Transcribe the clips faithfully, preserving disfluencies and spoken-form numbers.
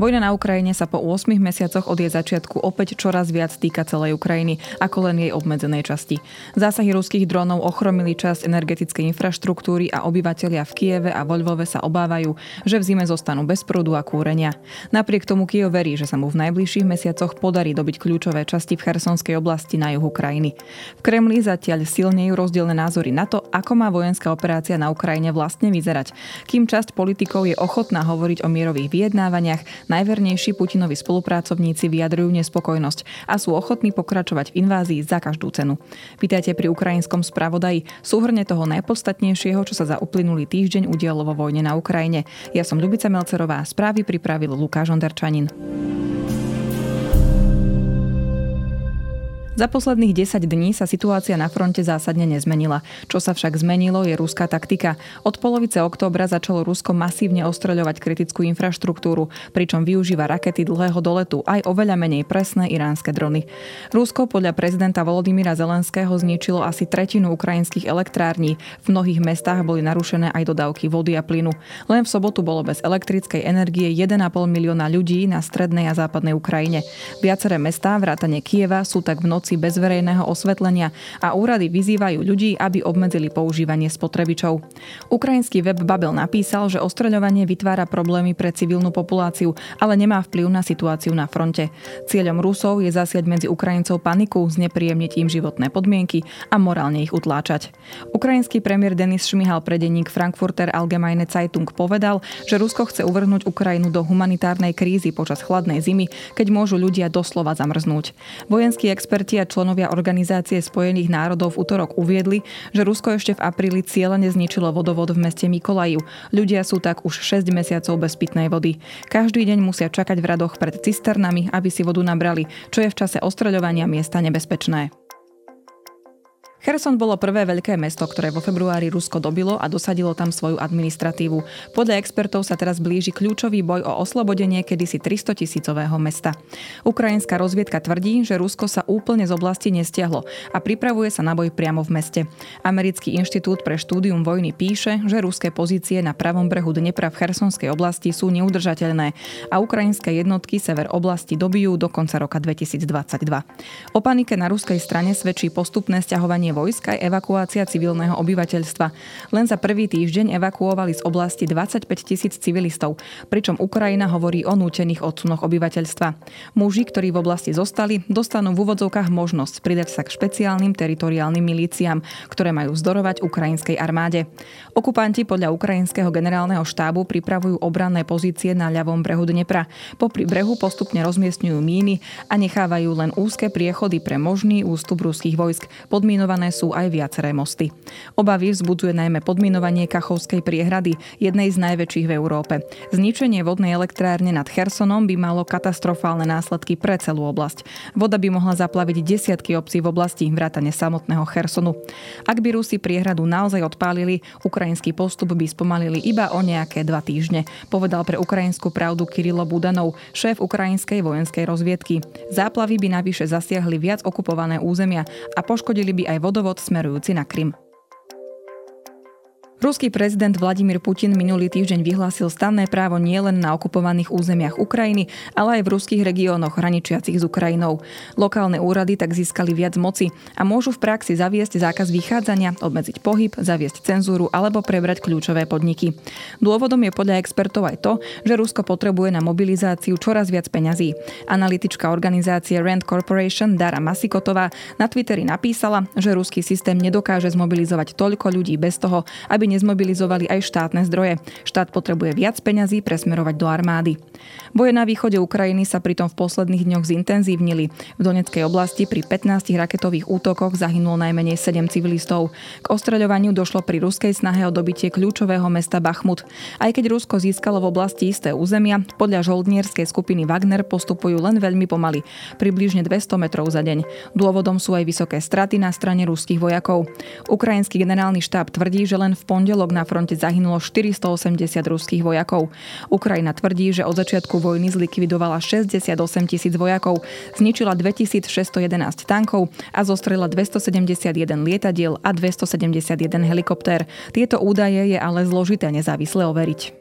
Vojna na Ukrajine sa po ôsmich mesiacoch od jej začiatku opäť čoraz viac týka celej Ukrajiny, ako len jej obmedzenej časti. Zásahy ruských dronov ochromili časť energetickej infraštruktúry a obyvatelia v Kyjeve a vo Ľvove sa obávajú, že v zime zostanú bez prúdu a kúrenia. Napriek tomu Kyjev verí, že sa mu v najbližších mesiacoch podarí dobiť kľúčové časti v Chersonskej oblasti na juhu krajiny. V Kremli zatiaľ silnejú rozdielne názory na to, ako má vojenská operácia na Ukrajine vlastne vyzerať. Kým časť politikov je ochotná hovoriť o mierových vyjednávaniach, najvernejší Putinovi spolupracovníci vyjadrujú nespokojnosť a sú ochotní pokračovať v invázii za každú cenu. Vítajte pri ukrajinskom spravodaji, súhrne toho najpodstatnejšieho, čo sa za uplynulý týždeň udialo vo vojne na Ukrajine. Ja som Ľubica Melcerová, správy pripravil Lukáš Onderčanin. Za posledných desať dní sa situácia na fronte zásadne nezmenila. Čo sa však zmenilo, je ruská taktika. Od polovice októbra začalo Rusko masívne ostreľovať kritickú infraštruktúru, pričom využíva rakety dlhého doletu aj oveľa menej presné iránske drony. Rusko podľa prezidenta Volodymyra Zelenského zničilo asi tretinu ukrajinských elektrární. V mnohých mestách boli narušené aj dodávky vody a plynu. Len v sobotu bolo bez elektrickej energie jeden a pol milióna ľudí na strednej a západnej Ukrajine. Viaceré mestá vrátane Kyjeva sú tak v noci bez verejného osvetlenia a úrady vyzývajú ľudí, aby obmedzili používanie spotrebičov. Ukrajinský web Babel napísal, že ostreľovanie vytvára problémy pre civilnú populáciu, ale nemá vplyv na situáciu na fronte. Cieľom Rusov je zasiať medzi Ukrajincov paniku, znepríjemniť im životné podmienky a morálne ich utláčať. Ukrajinský premiér Denys Šmihal pre denník Frankfurter Allgemeine Zeitung povedal, že Rusko chce uvrhnúť Ukrajinu do humanitárnej krízy počas chladnej zimy, keď môžu ľudia doslova zamrznúť. Vojenskí experti a členovia Organizácie spojených národov v utorok uviedli, že Rusko ešte v apríli cieľene zničilo vodovod v meste Mikolajiv. Ľudia sú tak už šesť mesiacov bez pitnej vody. Každý deň musia čakať v radoch pred cisternami, aby si vodu nabrali, čo je v čase ostreľovania miesta nebezpečné. Kherson bolo prvé veľké mesto, ktoré vo februári Rusko dobilo a dosadilo tam svoju administratívu. Podľa expertov sa teraz blíži kľúčový boj o oslobodenie kedysi tristotisícového mesta. Ukrajinská rozviedka tvrdí, že Rusko sa úplne z oblasti nestiahlo a pripravuje sa na boj priamo v meste. Americký inštitút pre štúdium vojny píše, že ruské pozície na pravom brehu Dnepra v Chersonskej oblasti sú neudržateľné a ukrajinské jednotky sever oblasti dobijú do konca roka dvetisícdvadsaťdva. O panike na ruskej strane svedčí postupné sťahovanie vojsk aj evakuácia civilného obyvateľstva. Len za prvý týždeň evakuovali z oblasti dvadsaťpäť tisíc civilistov, pričom Ukrajina hovorí o nútených odsunoch obyvateľstva. Muži, ktorí v oblasti zostali, dostanú v úvodzovkách možnosť pridať sa k špeciálnym teritoriálnym milíciám, ktoré majú vzdorovať ukrajinskej armáde. Okupanti podľa ukrajinského generálneho štábu pripravujú obranné pozície na ľavom brehu Dnepra. Popri brehu postupne rozmiestňujú míny a nechávajú len úzke priechody pre možný ústup ruských vojsk. Podmínované sú aj viaceré mosty. Obavy vzbudzuje najmä podminovanie Kachovskej priehrady, jednej z najväčších v Európe. Zničenie vodnej elektrárne nad Khersonom by malo katastrofálne následky pre celú oblasť. Voda by mohla zaplaviť desiatky obcí v oblasti, vrátane samotného Khersonu. Ak by Rusi priehradu naozaj odpálili, ukrajinský postup by spomalili iba o nejaké dva týždne, povedal pre Ukrajinskú pravdu Kyrylo Budanov, šéf ukrajinskej vojenskej rozviedky. Záplavy by navyše zasiahli viac okupované územia a poškodili by aj vodovod smerujúci na Krym. Ruský prezident Vladimír Putin minulý týždeň vyhlásil stanné právo nielen na okupovaných územiach Ukrajiny, ale aj v ruských regiónoch hraničiacich s Ukrajinou. Lokálne úrady tak získali viac moci a môžu v praxi zaviesť zákaz vychádzania, obmedziť pohyb, zaviesť cenzúru alebo prebrať kľúčové podniky. Dôvodom je podľa expertov aj to, že Rusko potrebuje na mobilizáciu čoraz viac peňazí. Analytička organizácie Rand Corporation Dara Masikotová na Twitteri napísala, že ruský systém nedokáže zmobilizovať toľko ľudí bez toho, aby nezmobilizovali aj štátne zdroje. Štát potrebuje viac peňazí presmerovať do armády. Boje na východe Ukrajiny sa pritom v posledných dňoch zintenzívnili. V Donetskej oblasti pri pätnástich raketových útokoch zahynulo najmenej sedem civilistov. K ostreľovaniu došlo pri ruskej snahe o dobitie kľúčového mesta Bachmut. Aj keď Rusko získalo v oblasti isté územia, podľa Žoldnierskej skupiny Wagner postupujú len veľmi pomaly, približne dvesto metrov za deň. Dôvodom sú aj vysoké straty na strane ruských vojakov. Ukrajinský generálny štáb tvrdí, že len v pond- pondelok na fronte zahynulo štyristoosemdesiat ruských vojakov. Ukrajina tvrdí, že od začiatku vojny zlikvidovala šesťdesiatosem tisíc vojakov, zničila dvetisícšesťstojedenásť tankov a zostrelila dvestosedemdesiatjeden lietadiel a dvestosedemdesiatjeden helikoptér. Tieto údaje je ale zložité nezávisle overiť.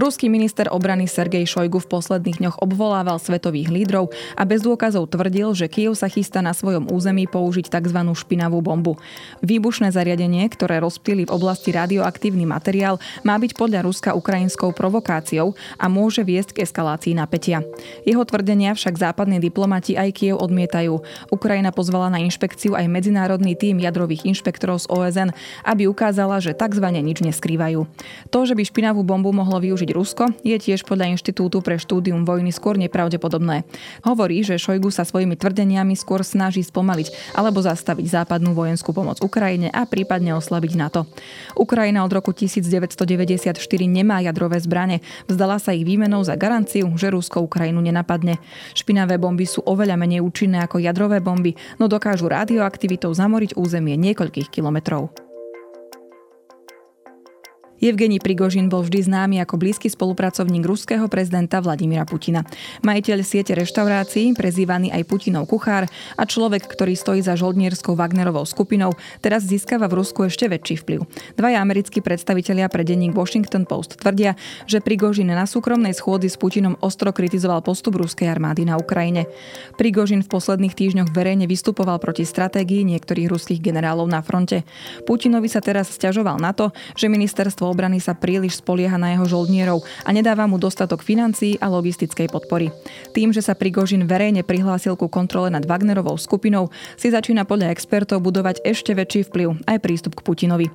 Ruský minister obrany Sergej Šojgu v posledných dňoch obvolával svetových lídrov a bez dôkazov tvrdil, že Kyjev sa chystá na svojom území použiť tzv. Špinavú bombu. Výbušné zariadenie, ktoré rozptýli v oblasti radioaktívny materiál, má byť podľa Ruska ukrajinskou provokáciou a môže viesť k eskalácii napätia. Jeho tvrdenia však západní diplomati aj Kyjev odmietajú. Ukrajina pozvala na inšpekciu aj medzinárodný tím jadrových inšpektorov z O S N, aby ukázala, že tzv. Nič neskrývajú. To, že by špinavú bombu mohlo využiť Rusko, je tiež podľa Inštitútu pre štúdium vojny skôr nepravdepodobné. Hovorí, že Šojgu sa svojimi tvrdeniami skôr snaží spomaliť alebo zastaviť západnú vojenskú pomoc Ukrajine a prípadne oslabiť NATO. Ukrajina od roku devätnásťstodeväťdesiatštyri nemá jadrové zbrane, vzdala sa ich výmenou za garanciu, že Rusko Ukrajinu nenapadne. Špinavé bomby sú oveľa menej účinné ako jadrové bomby, no dokážu radioaktivitou zamoriť územie niekoľkých kilometrov. Jevgenij Prigožin bol vždy známy ako blízky spolupracovník ruského prezidenta Vladimíra Putina. Majiteľ siete reštaurácií, prezývaný aj Putinov kuchár, a človek, ktorý stojí za žoldnierskou Wagnerovou skupinou, teraz získava v Rusku ešte väčší vplyv. Dvaja americkí predstavitelia pre denník Washington Post tvrdia, že Prigožin na súkromnej schôdzi s Putinom ostro kritizoval postup ruskej armády na Ukrajine. Prigožin v posledných týždňoch verejne vystupoval proti stratégii niektorých ruských generálov na fronte. Putinovi sa teraz sťažoval na to, že ministerstvo obrany sa príliš spolieha na jeho žoldnierov a nedáva mu dostatok financií a logistickej podpory. Tým, že sa Prigožin verejne prihlásil ku kontrole nad Wagnerovou skupinou, si začína podľa expertov budovať ešte väčší vplyv aj prístup k Putinovi.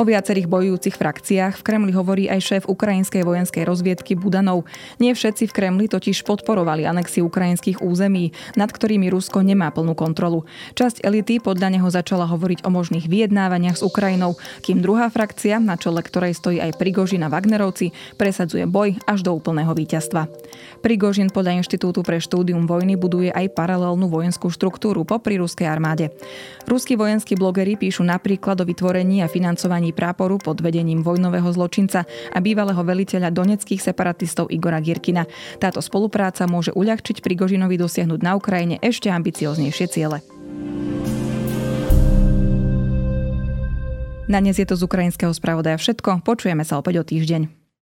O viacerých bojujúcich frakciách v Kremli hovorí aj šéf ukrajinskej vojenskej rozviedky Budanov. Nie všetci v Kremli totiž podporovali anexiu ukrajinských území, nad ktorými Rusko nemá plnú kontrolu. Časť elity podľa neho začala hovoriť o možných vyjednávaniach s Ukrajinou, kým druhá frakcia, na čele ktorej stojí aj Prigožin a Wagnerovci, presadzuje boj až do úplného víťazstva. Prigožin podľa Inštitútu pre štúdium vojny buduje aj paralelnú vojenskú štruktúru popri ruskej armáde. Ruskí vojenskí blogeri píšu napríklad o vytvorení a financovaní práporu pod vedením vojnového zločinca a bývalého veliteľa donetských separatistov Igora Girkina. Táto spolupráca môže uľahčiť Prigožinovi dosiahnuť na Ukrajine ešte ambicioznejšie ciele. Na dnes je to z ukrajinského Spravodaja všetko. Počujeme sa opäť o týždeň.